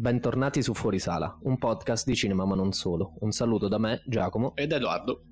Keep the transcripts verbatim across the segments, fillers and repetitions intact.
Bentornati su Fuorisala, un podcast di cinema ma non solo. Un saluto da me, Giacomo. Ed Edoardo.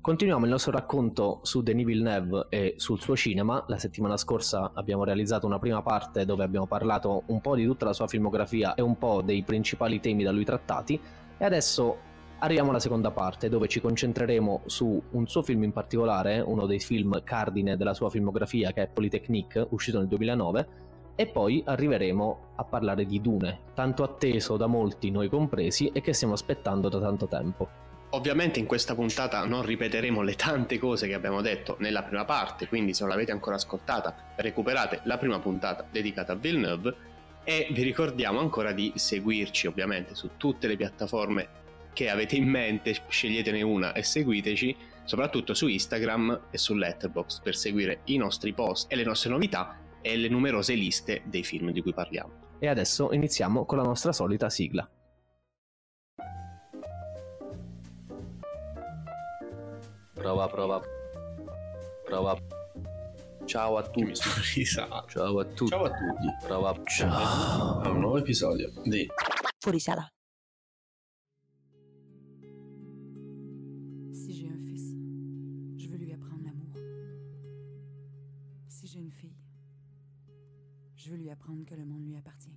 Continuiamo il nostro racconto su Denis Villeneuve e sul suo cinema. La settimana scorsa abbiamo realizzato una prima parte dove abbiamo parlato un po' di tutta la sua filmografia e un po' dei principali temi da lui trattati, e adesso arriviamo alla seconda parte dove ci concentreremo su un suo film in particolare, uno dei film cardine della sua filmografia, che è Polytechnique, uscito nel duemilanove, e poi arriveremo a parlare di Dune, tanto atteso da molti, noi compresi, e che stiamo aspettando da tanto tempo. Ovviamente in questa puntata non ripeteremo le tante cose che abbiamo detto nella prima parte, quindi se non l'avete ancora ascoltata recuperate la prima puntata dedicata a Villeneuve, e vi ricordiamo ancora di seguirci ovviamente su tutte le piattaforme che avete in mente, sceglietene una e seguiteci, soprattutto su Instagram e su Letterboxd per seguire i nostri post e le nostre novità e le numerose liste dei film di cui parliamo. E adesso iniziamo con la nostra solita sigla. Prova, prova, prova. Ciao a tutti. Ciao a tutti. Ciao a tutti. Prova. Ciao. A un nuovo episodio di Fuorisala. Si j'ai un fils, je veux lui apprendre l'amour. Si j'ai une fille, je veux lui apprendre que le monde lui appartient.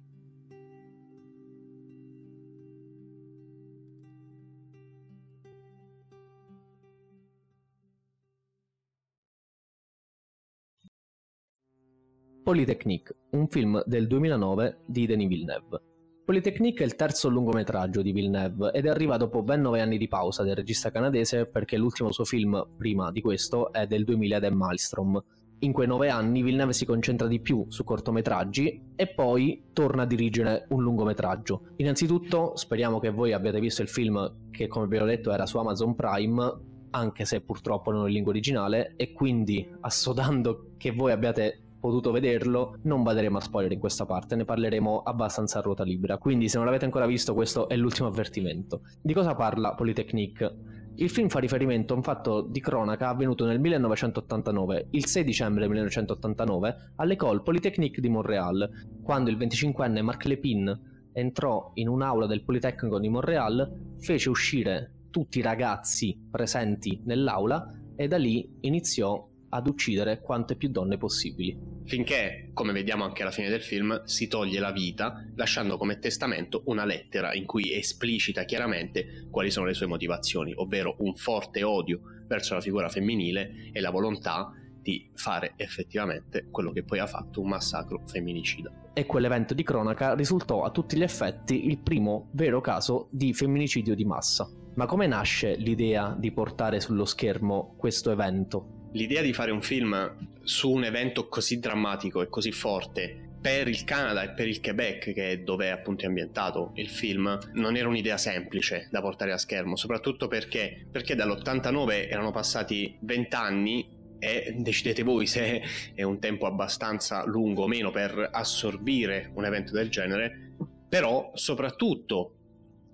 Polytechnique, un film del duemilanove di Denis Villeneuve. Polytechnique è il terzo lungometraggio di Villeneuve ed arriva dopo ben nove anni di pausa del regista canadese, perché l'ultimo suo film prima di questo è del duemila ed è Maelstrom. In quei nove anni Villeneuve si concentra di più su cortometraggi e poi torna a dirigere un lungometraggio. Innanzitutto speriamo che voi abbiate visto il film, che come vi ho detto era su Amazon Prime, anche se purtroppo non in lingua originale, e quindi assodando che voi abbiate potuto vederlo, non baderemo a spoiler in questa parte, ne parleremo abbastanza a ruota libera, quindi se non l'avete ancora visto questo è l'ultimo avvertimento. Di cosa parla Polytechnique? Il film fa riferimento a un fatto di cronaca avvenuto nel millenovecentottantanove, il sei dicembre millenovecentottantanove, all'École Polytechnique di Montréal, quando il venticinquenne Marc Lepin entrò in un'aula del Politecnico di Montréal, fece uscire tutti i ragazzi presenti nell'aula e da lì iniziò ad uccidere quante più donne possibili, finché, come vediamo anche alla fine del film, si toglie la vita lasciando come testamento una lettera in cui esplicita chiaramente quali sono le sue motivazioni, ovvero un forte odio verso la figura femminile e la volontà di fare effettivamente quello che poi ha fatto, un massacro femminicida. E quell'evento di cronaca risultò a tutti gli effetti il primo vero caso di femminicidio di massa. Ma come nasce l'idea di portare sullo schermo questo evento? L'idea di fare un film su un evento così drammatico e così forte per il Canada e per il Quebec, che è dove è appunto ambientato il film, non era un'idea semplice da portare a schermo, soprattutto perché, perché dall'ottantanove erano passati vent'anni, e decidete voi se è un tempo abbastanza lungo o meno per assorbire un evento del genere. Però soprattutto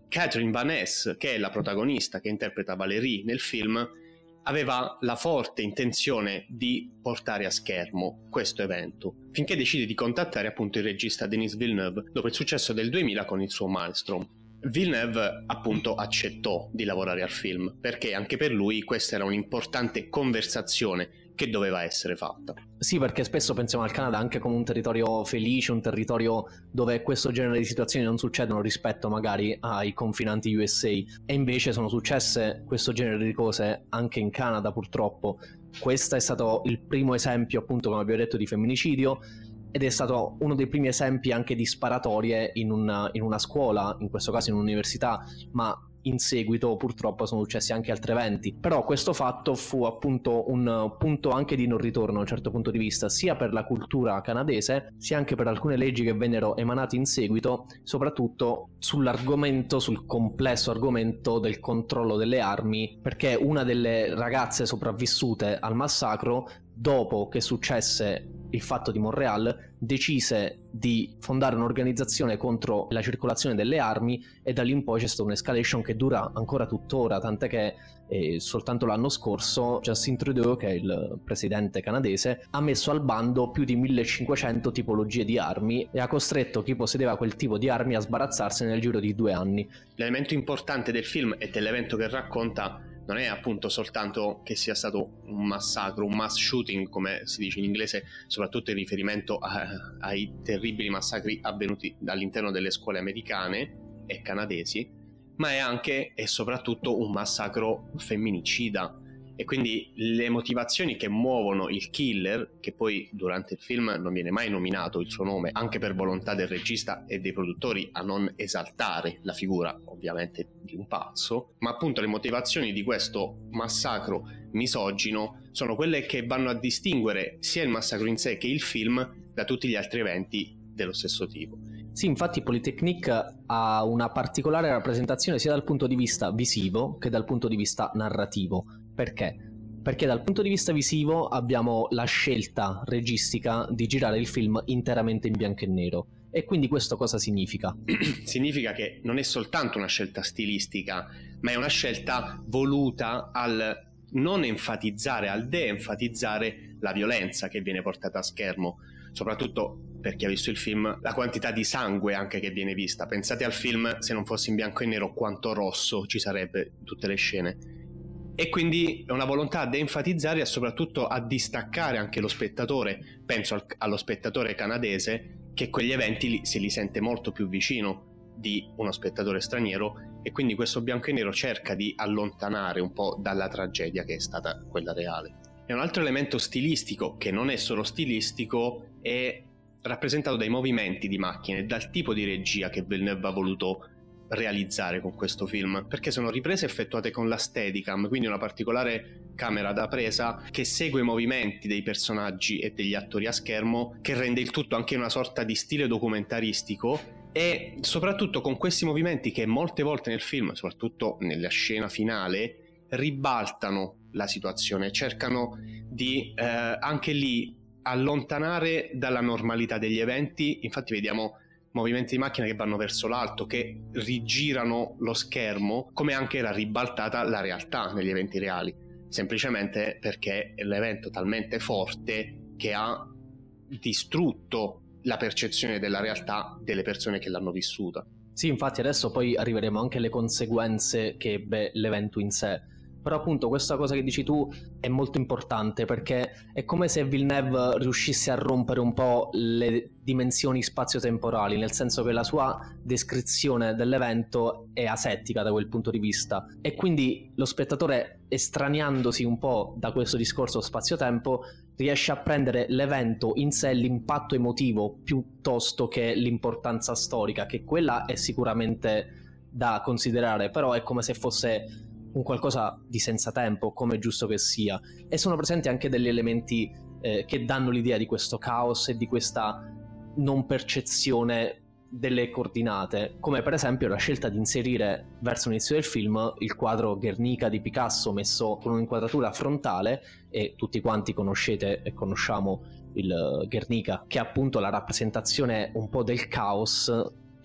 Catherine Vaness, che è la protagonista che interpreta Valérie nel film, aveva la forte intenzione di portare a schermo questo evento, finché decide di contattare appunto il regista Denis Villeneuve dopo il successo del duemila con il suo Maelstrom. Villeneuve appunto accettò di lavorare al film perché anche per lui questa era un'importante conversazione che doveva essere fatta. Sì, perché spesso pensiamo al Canada anche come un territorio felice, un territorio dove questo genere di situazioni non succedono rispetto magari ai confinanti U S A, e invece sono successe questo genere di cose anche in Canada purtroppo. Questo è stato il primo esempio appunto, come abbiamo detto, di femminicidio, ed è stato uno dei primi esempi anche di sparatorie in una, in una scuola, in questo caso in un'università, ma in seguito purtroppo sono successi anche altri eventi. Però questo fatto fu appunto un punto anche di non ritorno a un certo punto di vista, sia per la cultura canadese sia anche per alcune leggi che vennero emanate in seguito, soprattutto sull'argomento, sul complesso argomento del controllo delle armi, perché una delle ragazze sopravvissute al massacro dopo che successe il fatto di Montreal, decise di fondare un'organizzazione contro la circolazione delle armi, e da lì in poi c'è stata un'escalation che dura ancora tuttora, tant'è che eh, soltanto l'anno scorso Justin Trudeau, che è il presidente canadese, ha messo al bando più di millecinquecento tipologie di armi e ha costretto chi possedeva quel tipo di armi a sbarazzarsene nel giro di due anni. L'elemento importante del film e dell'evento che racconta non è appunto soltanto che sia stato un massacro, un mass shooting, come si dice in inglese, soprattutto in riferimento a, ai terribili massacri avvenuti all'interno delle scuole americane e canadesi, ma è anche e soprattutto un massacro femminicida. E quindi le motivazioni che muovono il killer, che poi durante il film non viene mai nominato il suo nome, anche per volontà del regista e dei produttori a non esaltare la figura ovviamente di un pazzo, ma appunto le motivazioni di questo massacro misogino sono quelle che vanno a distinguere sia il massacro in sé che il film da tutti gli altri eventi dello stesso tipo. Sì, infatti Polytechnique ha una particolare rappresentazione sia dal punto di vista visivo che dal punto di vista narrativo. Perché? Perché dal punto di vista visivo abbiamo la scelta registica di girare il film interamente in bianco e nero. E quindi questo cosa significa? Significa che non è soltanto una scelta stilistica, ma è una scelta voluta al non enfatizzare, al de-enfatizzare la violenza che viene portata a schermo. Soprattutto per chi ha visto il film, la quantità di sangue anche che viene vista. Pensate al film, se non fosse in bianco e nero, quanto rosso ci sarebbe tutte le scene. E quindi è una volontà ad enfatizzare e soprattutto a distaccare anche lo spettatore. Penso al, allo spettatore canadese, che quegli eventi li, se li sente molto più vicino di uno spettatore straniero, e quindi questo bianco e nero cerca di allontanare un po' dalla tragedia che è stata quella reale. E un altro elemento stilistico, che non è solo stilistico, è rappresentato dai movimenti di macchine, dal tipo di regia che Villeneuve ha voluto realizzare con questo film, perché sono riprese effettuate con la Steadicam, quindi una particolare camera da presa che segue i movimenti dei personaggi e degli attori a schermo, che rende il tutto anche una sorta di stile documentaristico. E soprattutto con questi movimenti che molte volte nel film, soprattutto nella scena finale, ribaltano la situazione, cercano di eh, anche lì allontanare dalla normalità degli eventi. Infatti vediamo movimenti di macchina che vanno verso l'alto, che rigirano lo schermo, come anche era ribaltata la realtà negli eventi reali, semplicemente perché è l'evento talmente forte che ha distrutto la percezione della realtà delle persone che l'hanno vissuta. Sì, infatti adesso poi arriveremo anche alle conseguenze che ebbe l'evento in sé. Però appunto questa cosa che dici tu è molto importante, perché è come se Villeneuve riuscisse a rompere un po' le dimensioni spazio-temporali, nel senso che la sua descrizione dell'evento è asettica da quel punto di vista, e quindi lo spettatore, estraniandosi un po' da questo discorso spazio-tempo, riesce a prendere l'evento in sé, l'impatto emotivo, piuttosto che l'importanza storica, che quella è sicuramente da considerare, però è come se fosse un qualcosa di senza tempo, come è giusto che sia. E sono presenti anche degli elementi eh, che danno l'idea di questo caos e di questa non percezione delle coordinate, come per esempio la scelta di inserire verso l'inizio del film il quadro Guernica di Picasso, messo con un'inquadratura frontale, e tutti quanti conoscete e conosciamo il Guernica, che è appunto la rappresentazione un po' del caos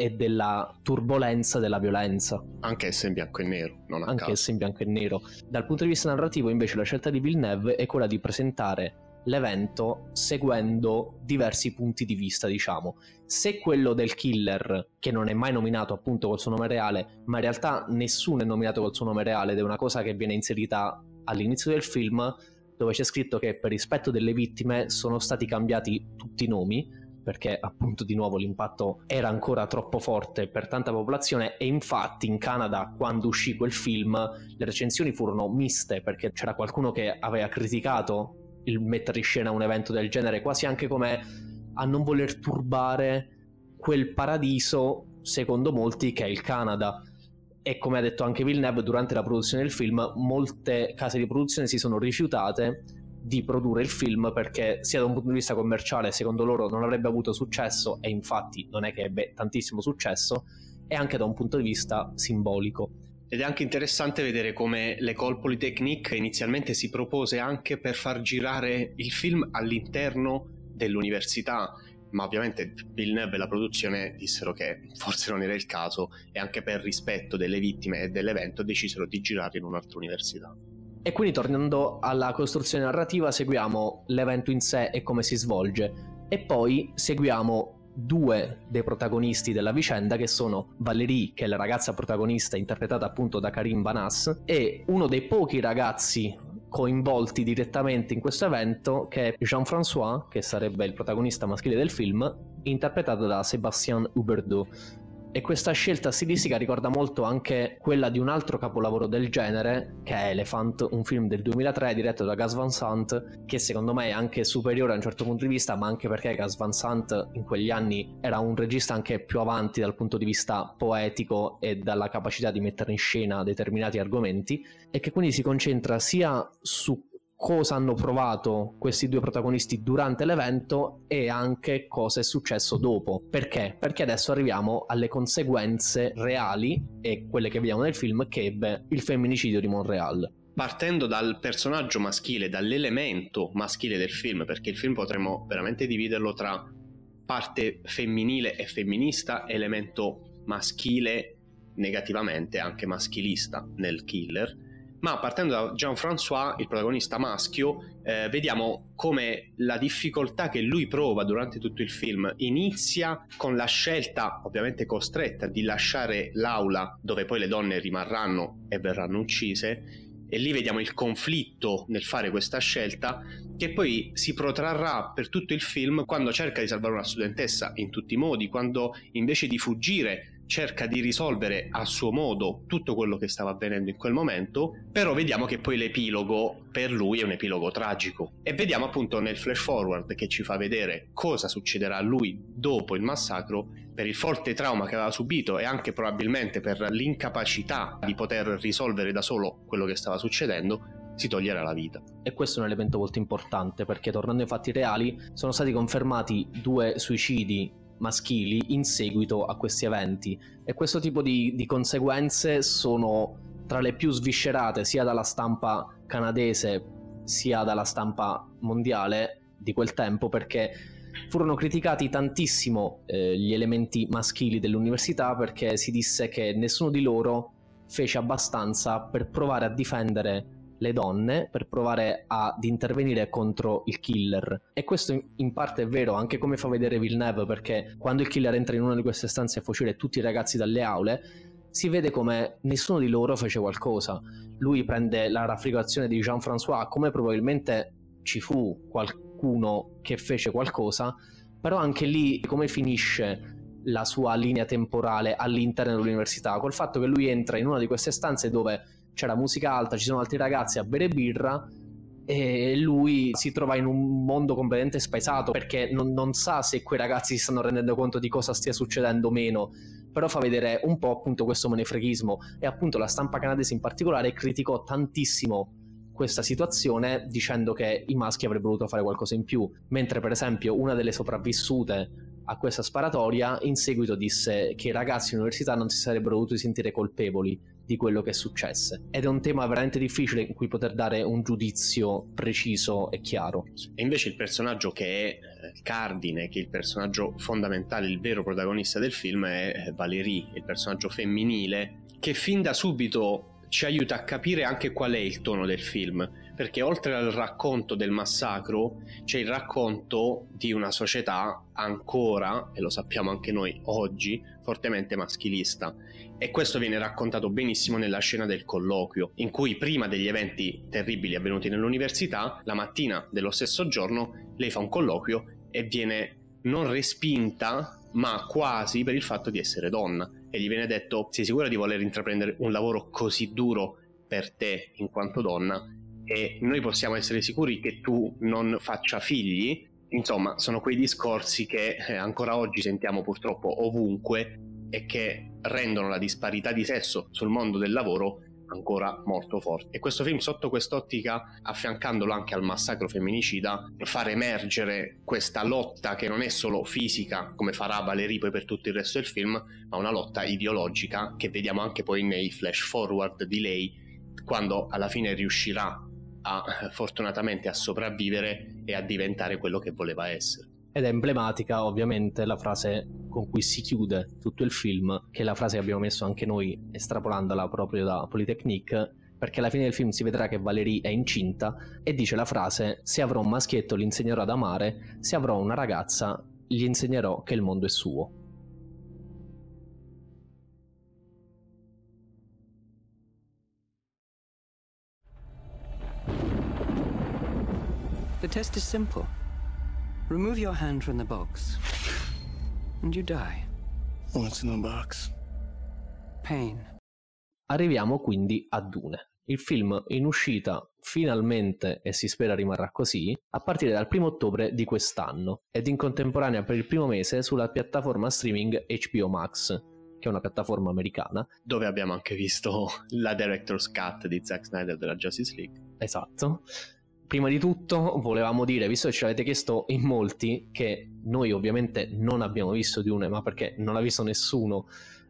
e della turbolenza, della violenza, anche se in bianco e nero, non a caso. Anche se in bianco e nero. Dal punto di vista narrativo invece la scelta di Villeneuve è quella di presentare l'evento seguendo diversi punti di vista, diciamo. Se quello del killer, che non è mai nominato appunto col suo nome reale, ma in realtà nessuno è nominato col suo nome reale, ed è una cosa che viene inserita all'inizio del film, dove c'è scritto che per rispetto delle vittime sono stati cambiati tutti i nomi, perché appunto di nuovo l'impatto era ancora troppo forte per tanta popolazione. E infatti in Canada, quando uscì quel film, le recensioni furono miste, perché c'era qualcuno che aveva criticato il mettere in scena un evento del genere, quasi anche come a non voler turbare quel paradiso, secondo molti, che è il Canada. E come ha detto anche Villeneuve, durante la produzione del film molte case di produzione si sono rifiutate di produrre il film, perché sia da un punto di vista commerciale secondo loro non avrebbe avuto successo, e infatti non è che ebbe tantissimo successo, e anche da un punto di vista simbolico. Ed è anche interessante vedere come l'École Polytechnique inizialmente si propose anche per far girare il film all'interno dell'università, ma ovviamente Villeneuve e la produzione dissero che forse non era il caso, e anche per rispetto delle vittime e dell'evento decisero di girarlo in un'altra università. E quindi, tornando alla costruzione narrativa, seguiamo l'evento in sé e come si svolge, e poi seguiamo due dei protagonisti della vicenda, che sono Valérie, che è la ragazza protagonista interpretata appunto da Karim Banas, e uno dei pochi ragazzi coinvolti direttamente in questo evento, che è Jean-François, che sarebbe il protagonista maschile del film, interpretato da Sébastien Huberdeau. E questa scelta stilistica ricorda molto anche quella di un altro capolavoro del genere, che è Elephant, un film del duemilatré diretto da Gus Van Sant, che secondo me è anche superiore a un certo punto di vista, ma anche perché Gus Van Sant in quegli anni era un regista anche più avanti dal punto di vista poetico e dalla capacità di mettere in scena determinati argomenti, e che quindi si concentra sia su cosa hanno provato questi due protagonisti durante l'evento e anche cosa è successo dopo. Perché? Perché adesso arriviamo alle conseguenze reali e quelle che vediamo nel film che ebbe il femminicidio di Montréal. Partendo dal personaggio maschile, dall'elemento maschile del film, perché il film potremmo veramente dividerlo tra parte femminile e femminista, elemento maschile negativamente anche maschilista nel Killer. Ma partendo da Jean-François, il protagonista maschio, eh, vediamo come la difficoltà che lui prova durante tutto il film inizia con la scelta, ovviamente costretta, di lasciare l'aula dove poi le donne rimarranno e verranno uccise, e lì vediamo il conflitto nel fare questa scelta, che poi si protrarrà per tutto il film quando cerca di salvare una studentessa in tutti i modi, quando invece di fuggire cerca di risolvere a suo modo tutto quello che stava avvenendo in quel momento. Però vediamo che poi l'epilogo per lui è un epilogo tragico, e vediamo appunto nel flash forward che ci fa vedere cosa succederà a lui dopo il massacro, per il forte trauma che aveva subito e anche probabilmente per l'incapacità di poter risolvere da solo quello che stava succedendo, si toglierà la vita. E questo è un elemento molto importante, perché tornando ai fatti reali sono stati confermati due suicidi maschili in seguito a questi eventi, e questo tipo di, di conseguenze sono tra le più sviscerate sia dalla stampa canadese sia dalla stampa mondiale di quel tempo, perché furono criticati tantissimo eh, gli elementi maschili dell'università, perché si disse che nessuno di loro fece abbastanza per provare a difendere le donne, per provare ad intervenire contro il killer. E questo in parte è vero, anche come fa vedere Villeneuve, perché quando il killer entra in una di queste stanze a fucile tutti i ragazzi dalle aule, si vede come nessuno di loro fece qualcosa. Lui prende la raffigurazione di Jean-François, come probabilmente ci fu qualcuno che fece qualcosa, però anche lì come finisce la sua linea temporale all'interno dell'università, col fatto che lui entra in una di queste stanze dove c'era musica alta, ci sono altri ragazzi a bere birra, e lui si trova in un mondo completamente spaesato, perché non, non sa se quei ragazzi si stanno rendendo conto di cosa stia succedendo o meno. Però fa vedere un po' appunto questo menefreghismo, e appunto la stampa canadese in particolare criticò tantissimo questa situazione, dicendo che i maschi avrebbero voluto fare qualcosa in più, mentre per esempio una delle sopravvissute a questa sparatoria in seguito disse che i ragazzi all'università non si sarebbero dovuti sentire colpevoli di quello che è successo. Ed è un tema veramente difficile in cui poter dare un giudizio preciso e chiaro. E invece il personaggio che è il cardine, che è il personaggio fondamentale, il vero protagonista del film, è Valérie, il personaggio femminile, che fin da subito ci aiuta a capire anche qual è il tono del film, perché oltre al racconto del massacro c'è il racconto di una società ancora, e lo sappiamo anche noi oggi, fortemente maschilista, e questo viene raccontato benissimo nella scena del colloquio, in cui prima degli eventi terribili avvenuti nell'università, la mattina dello stesso giorno lei fa un colloquio e viene non respinta ma quasi per il fatto di essere donna, e gli viene detto: sei sicura di voler intraprendere un lavoro così duro per te in quanto donna, e noi possiamo essere sicuri che tu non faccia figli? Insomma, sono quei discorsi che ancora oggi sentiamo purtroppo ovunque e che rendono la disparità di sesso sul mondo del lavoro ancora molto forte. E questo film, sotto quest'ottica, affiancandolo anche al massacro femminicida, far emergere questa lotta che non è solo fisica, come farà Valérie poi per tutto il resto del film, ma una lotta ideologica che vediamo anche poi nei flash forward di lei, quando alla fine riuscirà a, fortunatamente, a sopravvivere e a diventare quello che voleva essere. Ed è emblematica ovviamente la frase con cui si chiude tutto il film, che è la frase che abbiamo messo anche noi estrapolandola proprio da Polytechnique, perché alla fine del film si vedrà che Valérie è incinta e dice la frase: se avrò un maschietto gli insegnerò ad amare, se avrò una ragazza gli insegnerò che il mondo è suo. The test is simple. Remove your hand from the box, and you die. What's in the box? Pain. Arriviamo quindi a Dune. Il film in uscita finalmente, e si spera rimarrà così, a partire dal primo ottobre di quest'anno, ed in contemporanea per il primo mese sulla piattaforma streaming H B O Max, che è una piattaforma americana, dove abbiamo anche visto la Director's Cut di Zack Snyder della Justice League. Esatto. Prima di tutto volevamo dire, visto che ce l'avete chiesto in molti, che noi ovviamente non abbiamo visto Dune, ma perché non l'ha visto nessuno,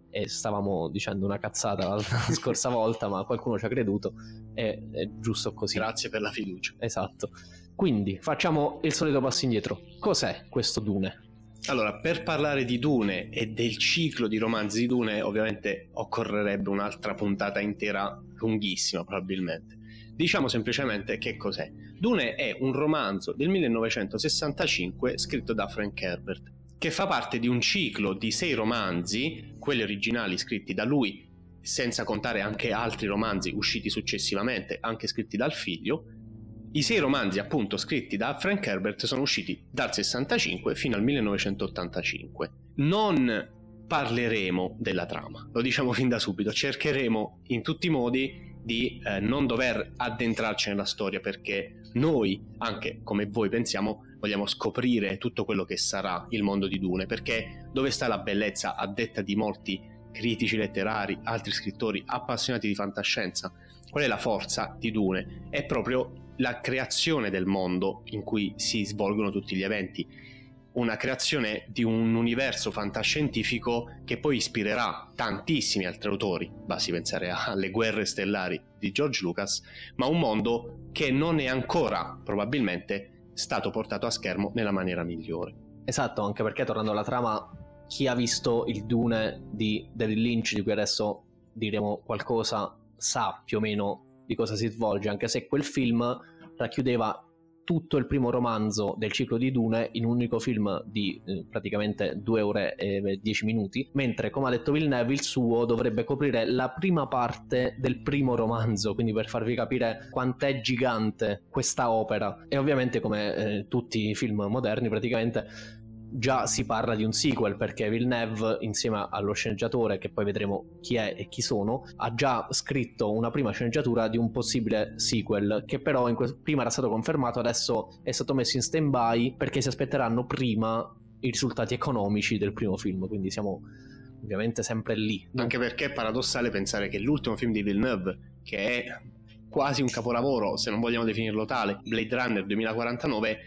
e stavamo dicendo una cazzata la scorsa volta, ma qualcuno ci ha creduto, è, è giusto così. Grazie per la fiducia. Esatto. Quindi facciamo il solito passo indietro. Cos'è questo Dune? Allora, per parlare di Dune e del ciclo di romanzi di Dune, ovviamente occorrerebbe un'altra puntata intera, lunghissima probabilmente. Diciamo semplicemente che cos'è. Dune è un romanzo del millenovecentosessantacinque scritto da Frank Herbert, che fa parte di un ciclo di sei romanzi, quelli originali scritti da lui, senza contare anche altri romanzi usciti successivamente, anche scritti dal figlio. I sei romanzi, appunto, scritti da Frank Herbert sono usciti dal sessantacinque fino al millenovecentottantacinque. Non parleremo della trama, lo diciamo fin da subito, cercheremo in tutti i modi di eh, non dover addentrarci nella storia, perché noi, anche come voi pensiamo, vogliamo scoprire tutto quello che sarà il mondo di Dune, perché dove sta la bellezza, a detta di molti critici letterari, altri scrittori appassionati di fantascienza, qual è la forza di Dune? È proprio la creazione del mondo in cui si svolgono tutti gli eventi, una creazione di un universo fantascientifico che poi ispirerà tantissimi altri autori, basti pensare alle Guerre Stellari di George Lucas, ma un mondo che non è ancora probabilmente stato portato a schermo nella maniera migliore. Esatto, anche perché, tornando alla trama, chi ha visto il Dune di David Lynch, di cui adesso diremo qualcosa, sa più o meno di cosa si svolge, anche se quel film racchiudeva tutto il primo romanzo del ciclo di Dune in un unico film di eh, praticamente due ore e dieci minuti, mentre, come ha detto Villeneuve, il suo dovrebbe coprire la prima parte del primo romanzo, quindi per farvi capire quant'è gigante questa opera. E ovviamente, come eh, tutti i film moderni praticamente, già si parla di un sequel, perché Villeneuve, insieme allo sceneggiatore, che poi vedremo chi è e chi sono, ha già scritto una prima sceneggiatura di un possibile sequel, che però in que- prima era stato confermato, adesso è stato messo in stand-by perché si aspetteranno prima i risultati economici del primo film, quindi siamo ovviamente sempre lì. Anche perché è paradossale pensare che l'ultimo film di Villeneuve, che è quasi un capolavoro, se non vogliamo definirlo tale, Blade Runner duemilaquarantanove,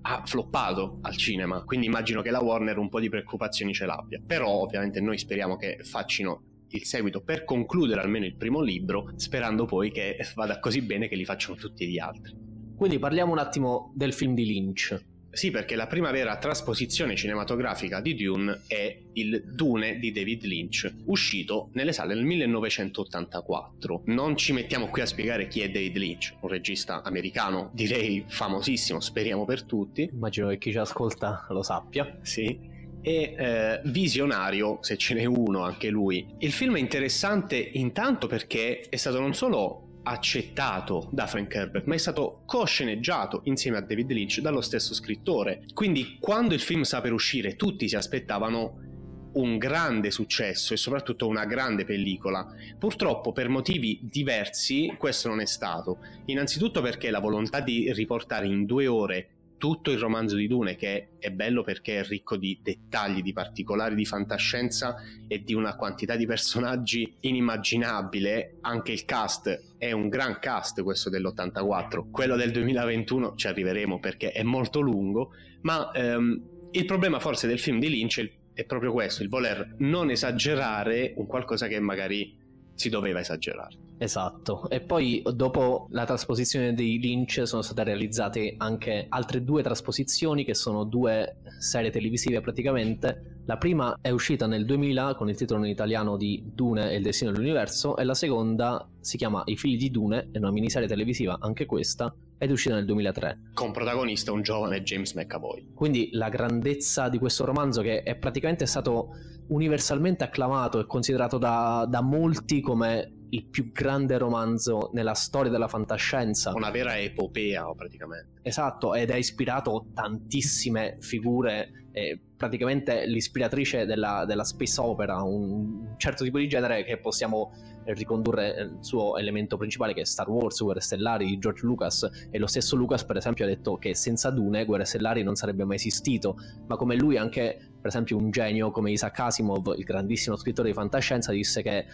ha floppato al cinema, quindi immagino che la Warner un po' di preoccupazioni ce l'abbia. Però ovviamente noi speriamo che facciano il seguito per concludere almeno il primo libro, sperando poi che vada così bene che li facciano tutti gli altri. Quindi parliamo un attimo del film di Lynch. Sì, perché la prima vera trasposizione cinematografica di Dune è il Dune di David Lynch, uscito nelle sale nel millenovecentottantaquattro. Non ci mettiamo qui a spiegare chi è David Lynch, un regista americano, direi famosissimo, speriamo per tutti. Immagino che chi ci ascolta lo sappia. Sì. E eh, visionario, se ce n'è uno anche lui. Il film è interessante intanto perché è stato non solo accettato da Frank Herbert, ma è stato co-sceneggiato insieme a David Lynch dallo stesso scrittore. Quindi, quando il film sta per uscire, tutti si aspettavano un grande successo e soprattutto una grande pellicola. Purtroppo, per motivi diversi, questo non è stato. Innanzitutto perché la volontà di riportare in due ore tutto il romanzo di Dune, che è bello perché è ricco di dettagli, di particolari, di fantascienza e di una quantità di personaggi inimmaginabile. Anche il cast è un gran cast, questo dell'ottantaquattro, quello del duemilaventuno ci arriveremo perché è molto lungo, ma ehm, il problema forse del film di Lynch è, è proprio questo, il voler non esagerare un qualcosa che magari si doveva esagerare. Esatto. E poi dopo la trasposizione di Lynch sono state realizzate anche altre due trasposizioni che sono due serie televisive praticamente. La prima è uscita nel duemila con il titolo in italiano di Dune e il destino dell'universo, e la seconda si chiama I figli di Dune, è una miniserie televisiva anche questa, ed è uscita nel duemilatré con protagonista un giovane James McAvoy. Quindi la grandezza di questo romanzo, che è praticamente stato universalmente acclamato e considerato da, da molti come il più grande romanzo nella storia della fantascienza, una vera epopea praticamente. Esatto, ed ha ispirato tantissime figure, eh, praticamente l'ispiratrice della, della space opera, un certo tipo di genere che possiamo ricondurre il suo elemento principale, che è Star Wars, Guerre Stellari, George Lucas. E lo stesso Lucas per esempio ha detto che senza Dune Guerre Stellari non sarebbe mai esistito, ma come lui anche per esempio un genio come Isaac Asimov, il grandissimo scrittore di fantascienza, disse che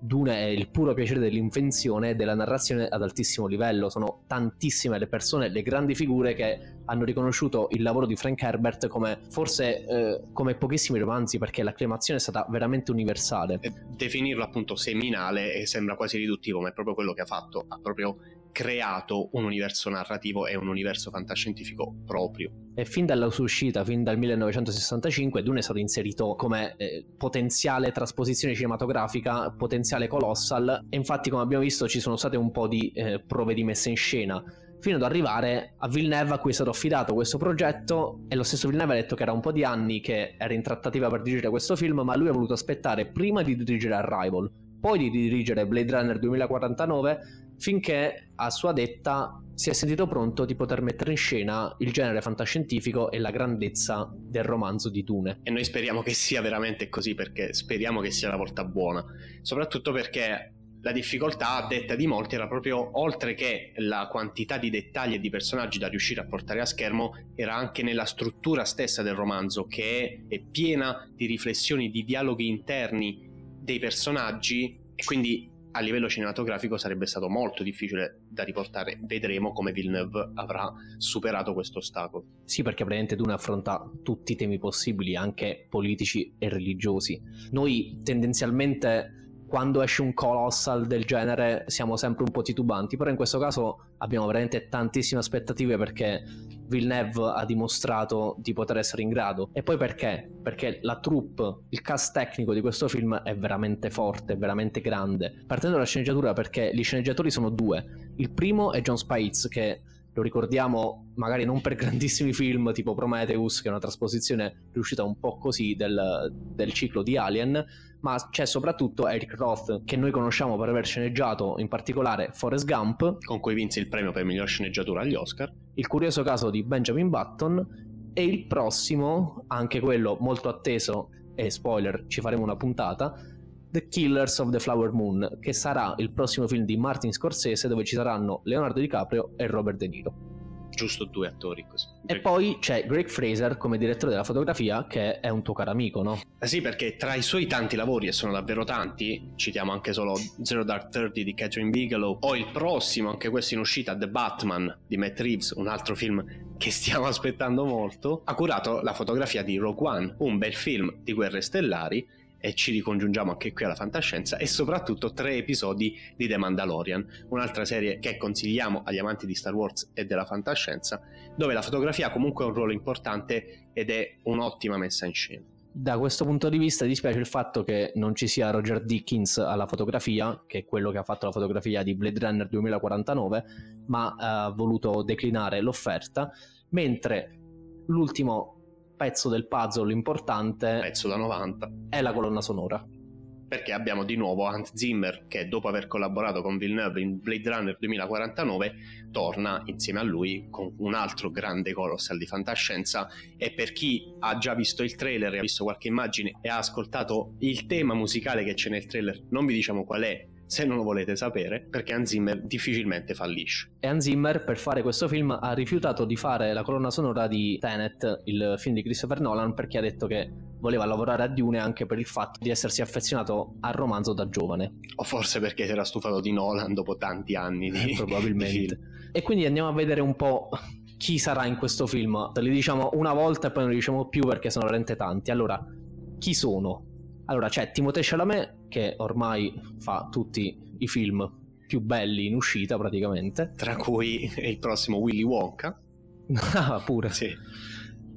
Dune è il puro piacere dell'invenzione e della narrazione ad altissimo livello. Sono tantissime le persone, le grandi figure che hanno riconosciuto il lavoro di Frank Herbert come forse eh, come pochissimi romanzi, perché l'acclamazione è stata veramente universale. Definirlo appunto seminale sembra quasi riduttivo, ma è proprio quello che ha fatto, ha proprio creato un universo narrativo e un universo fantascientifico proprio. E fin dalla sua uscita, fin dal millenovecentosessantacinque, Dune è stato inserito come eh, potenziale trasposizione cinematografica, potenziale colossal, e infatti come abbiamo visto ci sono state un po' di eh, prove di messa in scena, fino ad arrivare a Villeneuve, a cui è stato affidato questo progetto. E lo stesso Villeneuve ha detto che era un po' di anni che era in trattativa per dirigere questo film, ma lui ha voluto aspettare prima di dirigere Arrival, poi di dirigere Blade Runner duemilaquarantanove, finché a sua detta si è sentito pronto di poter mettere in scena il genere fantascientifico e la grandezza del romanzo di Dune. E noi speriamo che sia veramente così, perché speriamo che sia la volta buona, soprattutto perché la difficoltà, a detta di molti, era proprio, oltre che la quantità di dettagli e di personaggi da riuscire a portare a schermo, era anche nella struttura stessa del romanzo, che è piena di riflessioni, di dialoghi interni dei personaggi, e quindi a livello cinematografico sarebbe stato molto difficile da riportare. Vedremo come Villeneuve avrà superato questo ostacolo. Sì, perché praticamente Dune affronta tutti i temi possibili, anche politici e religiosi. Noi tendenzialmente quando esce un colossal del genere siamo sempre un po' titubanti, però in questo caso abbiamo veramente tantissime aspettative, perché Villeneuve ha dimostrato di poter essere in grado. E poi perché? Perché la troupe, il cast tecnico di questo film è veramente forte, è veramente grande. Partendo dalla sceneggiatura, perché gli sceneggiatori sono due. Il primo è John Spaihts, che lo ricordiamo magari non per grandissimi film tipo Prometheus, che è una trasposizione riuscita un po' così del, del ciclo di Alien, ma c'è soprattutto Eric Roth, che noi conosciamo per aver sceneggiato in particolare Forrest Gump, con cui vinse il premio per miglior sceneggiatura agli Oscar, Il curioso caso di Benjamin Button, e il prossimo, anche quello molto atteso, e spoiler, ci faremo una puntata, The Killers of the Flower Moon, che sarà il prossimo film di Martin Scorsese, dove ci saranno Leonardo DiCaprio e Robert De Niro. Giusto due attori così. E poi c'è Greg Fraser come direttore della fotografia, che è un tuo caro amico, no? Eh sì, perché tra i suoi tanti lavori, e sono davvero tanti, citiamo anche solo Zero Dark Thirty di Catherine Bigelow, o il prossimo, anche questo in uscita, The Batman di Matt Reeves, un altro film che stiamo aspettando molto, ha curato la fotografia di Rogue One, un bel film di Guerre Stellari. E ci ricongiungiamo anche qui alla fantascienza, e soprattutto tre episodi di The Mandalorian, un'altra serie che consigliamo agli amanti di Star Wars e della fantascienza, dove la fotografia ha comunque un ruolo importante ed è un'ottima messa in scena. Da questo punto di vista dispiace il fatto che non ci sia Roger Deakins alla fotografia, che è quello che ha fatto la fotografia di Blade Runner duemilaquarantanove, ma ha voluto declinare l'offerta, mentre l'ultimo pezzo del puzzle importante, pezzo da novanta, è la colonna sonora, perché abbiamo di nuovo Hans Zimmer, che dopo aver collaborato con Villeneuve in Blade Runner duemilaquarantanove torna insieme a lui con un altro grande colossal di fantascienza. E per chi ha già visto il trailer e ha visto qualche immagine e ha ascoltato il tema musicale che c'è nel trailer, non vi diciamo qual è, se non lo volete sapere, perché Hans Zimmer difficilmente fallisce. E Hans Zimmer per fare questo film ha rifiutato di fare la colonna sonora di Tenet, il film di Christopher Nolan, perché ha detto che voleva lavorare a Dune anche per il fatto di essersi affezionato al romanzo da giovane. O forse perché si era stufato di Nolan dopo tanti anni di, probabilmente, di film. E quindi andiamo a vedere un po' chi sarà in questo film. Li diciamo una volta e poi non li diciamo più perché sono veramente tanti. Allora, chi sono? Allora c'è Timothée Chalamet, che ormai fa tutti i film più belli in uscita praticamente, tra cui il prossimo Willy Wonka. Ah, pure sì.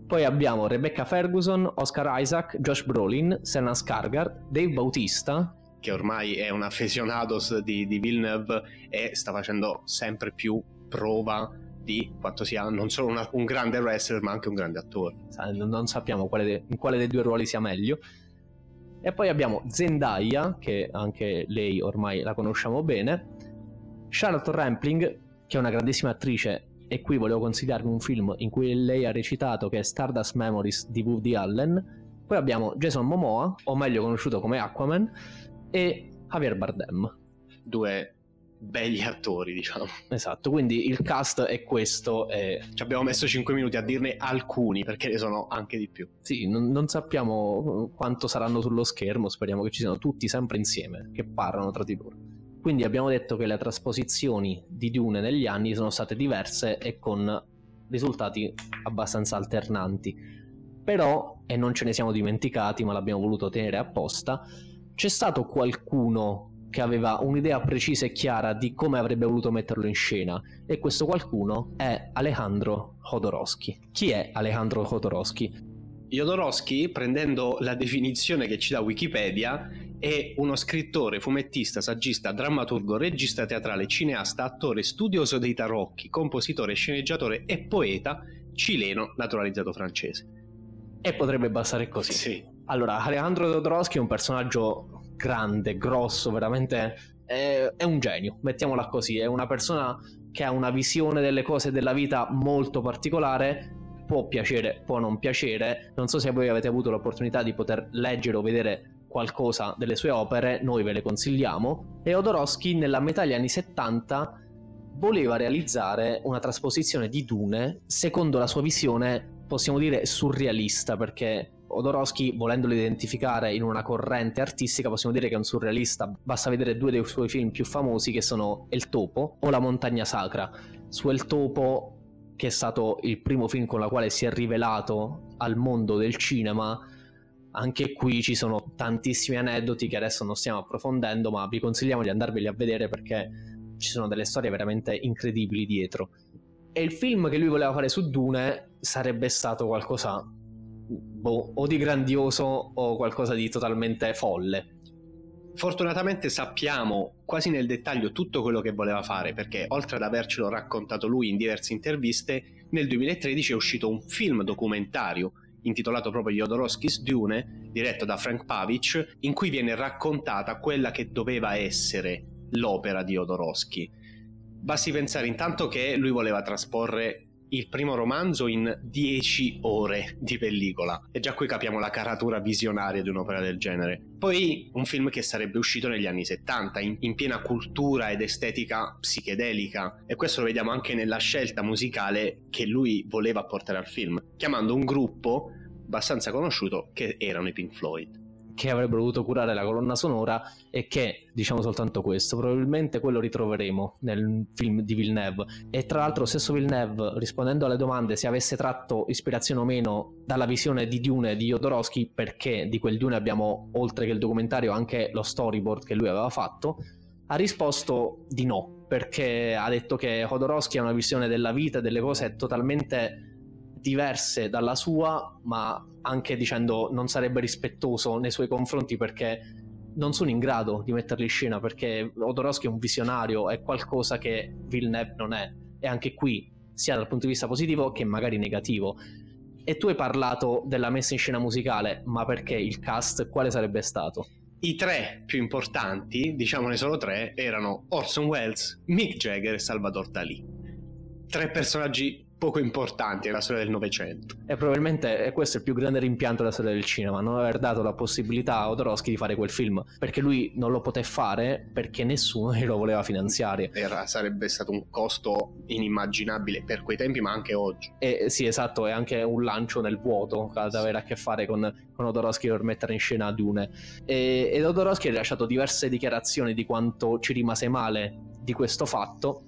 Poi abbiamo Rebecca Ferguson, Oscar Isaac, Josh Brolin, Stellan Skarsgård, Dave Bautista, che ormai è un aficionados di, di Villeneuve e sta facendo sempre più prova di quanto sia non solo una, un grande wrestler ma anche un grande attore. Non sappiamo quale de, in quale dei due ruoli sia meglio. E poi abbiamo Zendaya, che anche lei ormai la conosciamo bene, Charlotte Rampling, che è una grandissima attrice, e qui volevo consigliarvi un film in cui lei ha recitato, che è Stardust Memories di Woody Allen. Poi abbiamo Jason Momoa, o meglio conosciuto come Aquaman, e Javier Bardem. Due belli attori, diciamo. Esatto, quindi il cast è questo. E... ci abbiamo messo cinque minuti a dirne alcuni, perché ne sono anche di più. Sì, non, non sappiamo quanto saranno sullo schermo, speriamo che ci siano tutti sempre insieme, che parlano tra di loro. Quindi abbiamo detto che le trasposizioni di Dune negli anni sono state diverse e con risultati abbastanza alternanti. Però, e non ce ne siamo dimenticati, ma l'abbiamo voluto tenere apposta, c'è stato qualcuno che aveva un'idea precisa e chiara di come avrebbe voluto metterlo in scena, e questo qualcuno è Alejandro Jodorowsky. Chi è Alejandro Jodorowsky? Jodorowsky, prendendo la definizione che ci dà Wikipedia, è uno scrittore, fumettista, saggista, drammaturgo, regista teatrale, cineasta, attore, studioso dei tarocchi, compositore, sceneggiatore e poeta cileno naturalizzato francese. E potrebbe bastare così. Sì. Allora, Alejandro Jodorowsky è un personaggio grande, grosso, veramente è, è un genio, mettiamola così. È una persona che ha una visione delle cose e della vita molto particolare. Può piacere, può non piacere. Non so se voi avete avuto l'opportunità di poter leggere o vedere qualcosa delle sue opere, noi ve le consigliamo. E Jodorowsky nella metà degli anni settanta voleva realizzare una trasposizione di Dune secondo la sua visione, possiamo dire, surrealista, perché Jodorowsky, volendolo identificare in una corrente artistica, possiamo dire che è un surrealista. Basta vedere due dei suoi film più famosi, che sono El Topo o La montagna sacra. Su El Topo, che è stato il primo film con la quale si è rivelato al mondo del cinema, anche qui ci sono tantissimi aneddoti che adesso non stiamo approfondendo, ma vi consigliamo di andarveli a vedere perché ci sono delle storie veramente incredibili dietro. E il film che lui voleva fare su Dune sarebbe stato qualcosa boh, o di grandioso o qualcosa di totalmente folle. Fortunatamente sappiamo quasi nel dettaglio tutto quello che voleva fare, perché oltre ad avercelo raccontato lui in diverse interviste, nel duemilatredici è uscito un film documentario intitolato proprio Jodorowsky's Dune, diretto da Frank Pavic, in cui viene raccontata quella che doveva essere l'opera di Jodorowsky. Basti pensare intanto che lui voleva trasporre il primo romanzo in dieci ore di pellicola, e già qui capiamo la caratura visionaria di un'opera del genere. Poi un film che sarebbe uscito negli anni settanta, in, in piena cultura ed estetica psichedelica, e questo lo vediamo anche nella scelta musicale che lui voleva portare al film, chiamando un gruppo abbastanza conosciuto che erano i Pink Floyd, che avrebbero dovuto curare la colonna sonora, e che, diciamo soltanto questo, probabilmente quello ritroveremo nel film di Villeneuve. E tra l'altro stesso Villeneuve, rispondendo alle domande se avesse tratto ispirazione o meno dalla visione di Dune di Jodorowsky, perché di quel Dune abbiamo, oltre che il documentario, anche lo storyboard che lui aveva fatto, ha risposto di no, perché ha detto che Jodorowsky ha una visione della vita e delle cose totalmente diverse dalla sua, ma anche dicendo non sarebbe rispettoso nei suoi confronti perché non sono in grado di metterli in scena, perché Jodorowsky è un visionario, è qualcosa che Villeneuve non è, e anche qui sia dal punto di vista positivo che magari negativo. E tu hai parlato della messa in scena musicale, ma perché il cast quale sarebbe stato? I tre più importanti, diciamone solo tre, erano Orson Welles, Mick Jagger e Salvador Dalì. Tre personaggi poco importanti nella storia del Novecento. E probabilmente questo è il più grande rimpianto della storia del cinema, non aver dato la possibilità a Jodorowsky di fare quel film, perché lui non lo poté fare perché nessuno lo voleva finanziare. Era, sarebbe stato un costo inimmaginabile per quei tempi, ma anche oggi. E sì, esatto, è anche un lancio nel vuoto ad avere a che fare con, con Jodorowsky per mettere in scena Dune. E, e Jodorowsky ha lasciato diverse dichiarazioni di quanto ci rimase male di questo fatto.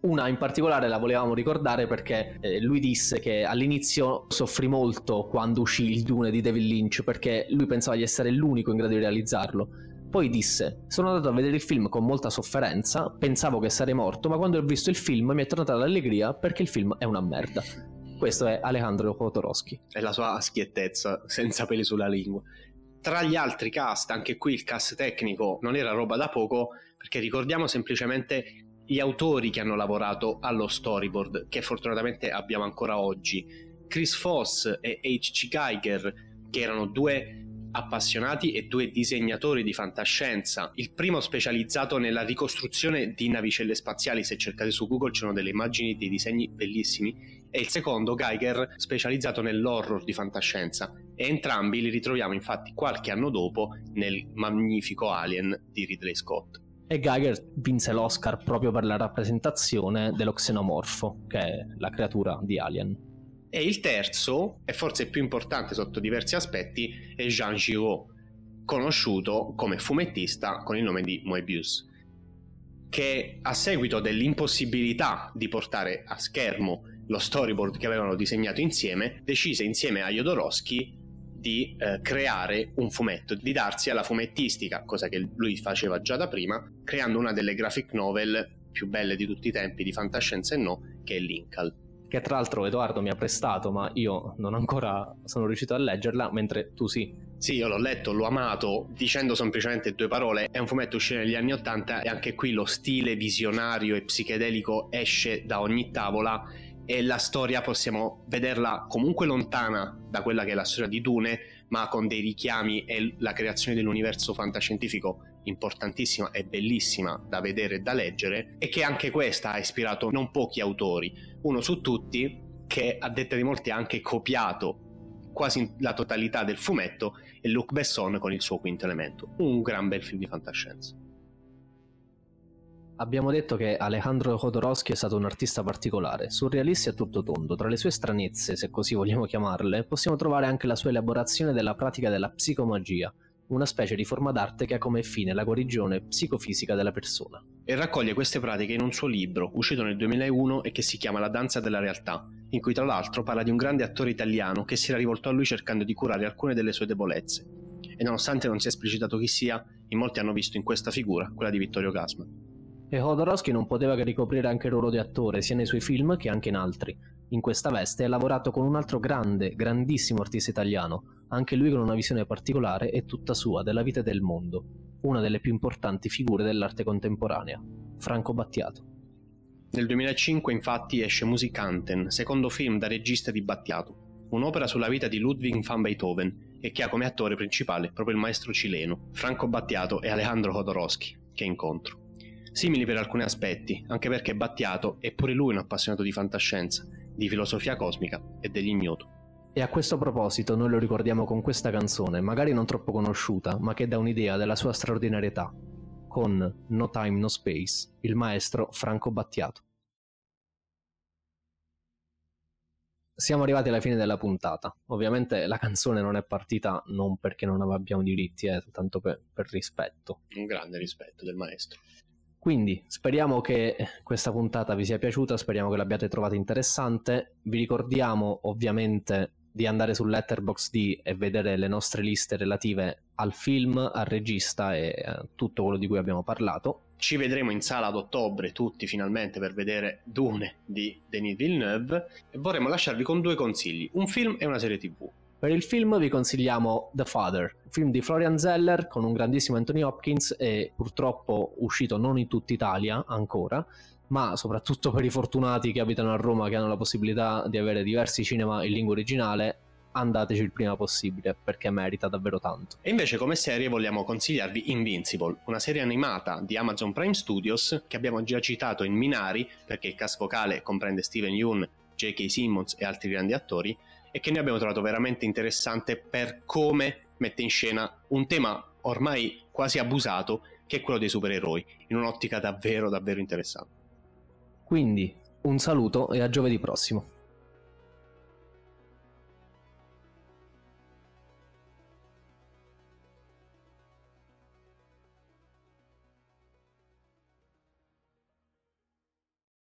Una in particolare la volevamo ricordare perché eh, lui disse che all'inizio soffrì molto quando uscì il Dune di David Lynch, perché lui pensava di essere l'unico in grado di realizzarlo. Poi disse: sono andato a vedere il film con molta sofferenza, pensavo che sarei morto, ma quando ho visto il film mi è tornata l'allegria perché il film è una merda. Questo è Alejandro Jodorowsky. È la sua schiettezza, senza peli sulla lingua. Tra gli altri cast, anche qui il cast tecnico non era roba da poco, perché ricordiamo semplicemente gli autori che hanno lavorato allo storyboard, che fortunatamente abbiamo ancora oggi. Chris Foss e H C. Geiger, che erano due appassionati e due disegnatori di fantascienza, il primo specializzato nella ricostruzione di navicelle spaziali, se cercate su Google ci sono delle immagini, dei disegni bellissimi, e il secondo, Geiger, specializzato nell'horror di fantascienza, e entrambi li ritroviamo infatti qualche anno dopo nel magnifico Alien di Ridley Scott. E Geiger vinse l'Oscar proprio per la rappresentazione dello xenomorfo, che è la creatura di Alien. E il terzo, e forse più importante sotto diversi aspetti, è Jean Giraud, conosciuto come fumettista con il nome di Moebius, che a seguito dell'impossibilità di portare a schermo lo storyboard che avevano disegnato insieme, decise insieme a Jodorowsky di eh, creare un fumetto, di darsi alla fumettistica, cosa che lui faceva già da prima, creando una delle graphic novel più belle di tutti i tempi di fantascienza e no, che è Linkal, che tra l'altro Edoardo mi ha prestato, ma io non ancora sono riuscito a leggerla, mentre tu sì. Sì, io l'ho letto, l'ho amato, dicendo semplicemente due parole: è un fumetto uscito negli anni ottanta e anche qui lo stile visionario e psichedelico esce da ogni tavola. E la storia possiamo vederla comunque lontana da quella che è la storia di Dune, ma con dei richiami e la creazione dell'universo fantascientifico importantissima e bellissima da vedere e da leggere, e che anche questa ha ispirato non pochi autori. Uno su tutti, che a detta di molti ha anche copiato quasi la totalità del fumetto, è Luc Besson con il suo Quinto Elemento, un gran bel film di fantascienza. Abbiamo detto che Alejandro Jodorowsky è stato un artista particolare, surrealista e tutto tondo. Tra le sue stranezze, se così vogliamo chiamarle, possiamo trovare anche la sua elaborazione della pratica della psicomagia, una specie di forma d'arte che ha come fine la guarigione psicofisica della persona. E raccoglie queste pratiche in un suo libro, uscito nel duemilauno e che si chiama La danza della realtà, in cui tra l'altro parla di un grande attore italiano che si era rivolto a lui cercando di curare alcune delle sue debolezze. E nonostante non sia esplicitato chi sia, in molti hanno visto in questa figura quella di Vittorio Gassman. E Jodorowsky non poteva che ricoprire anche il ruolo di attore, sia nei suoi film che anche in altri. In questa veste ha lavorato con un altro grande, grandissimo artista italiano, anche lui con una visione particolare e tutta sua della vita e del mondo, una delle più importanti figure dell'arte contemporanea, Franco Battiato. Nel duemilacinque infatti esce Musikanten, secondo film da regista di Battiato, un'opera sulla vita di Ludwig van Beethoven e che ha come attore principale proprio il maestro cileno, Franco Battiato e Alejandro Jodorowsky, che incontro. Simili per alcuni aspetti, anche perché Battiato è pure lui un appassionato di fantascienza, di filosofia cosmica e dell'ignoto. E a questo proposito noi lo ricordiamo con questa canzone, magari non troppo conosciuta, ma che dà un'idea della sua straordinarietà, con No Time No Space, il maestro Franco Battiato. Siamo arrivati alla fine della puntata. Ovviamente la canzone non è partita non perché non abbiamo diritti, eh, tanto per, per rispetto. Un grande rispetto del maestro. Quindi speriamo che questa puntata vi sia piaciuta, speriamo che l'abbiate trovata interessante. Vi ricordiamo ovviamente di andare sul Letterboxd e vedere le nostre liste relative al film, al regista e a tutto quello di cui abbiamo parlato. Ci vedremo in sala ad ottobre tutti finalmente per vedere Dune di Denis Villeneuve, e vorremmo lasciarvi con due consigli, un film e una serie tv. Per il film vi consigliamo The Father, un film di Florian Zeller con un grandissimo Anthony Hopkins, e purtroppo uscito non in tutta Italia ancora, ma soprattutto per i fortunati che abitano a Roma, che hanno la possibilità di avere diversi cinema in lingua originale, andateci il prima possibile perché merita davvero tanto. E invece come serie vogliamo consigliarvi Invincible, una serie animata di Amazon Prime Studios che abbiamo già citato in Minari, perché il cast vocale comprende Steven Yeun J K. Simmons e altri grandi attori, e che noi abbiamo trovato veramente interessante per come mette in scena un tema ormai quasi abusato, che è quello dei supereroi, in un'ottica davvero davvero interessante. Quindi un saluto e a giovedì prossimo.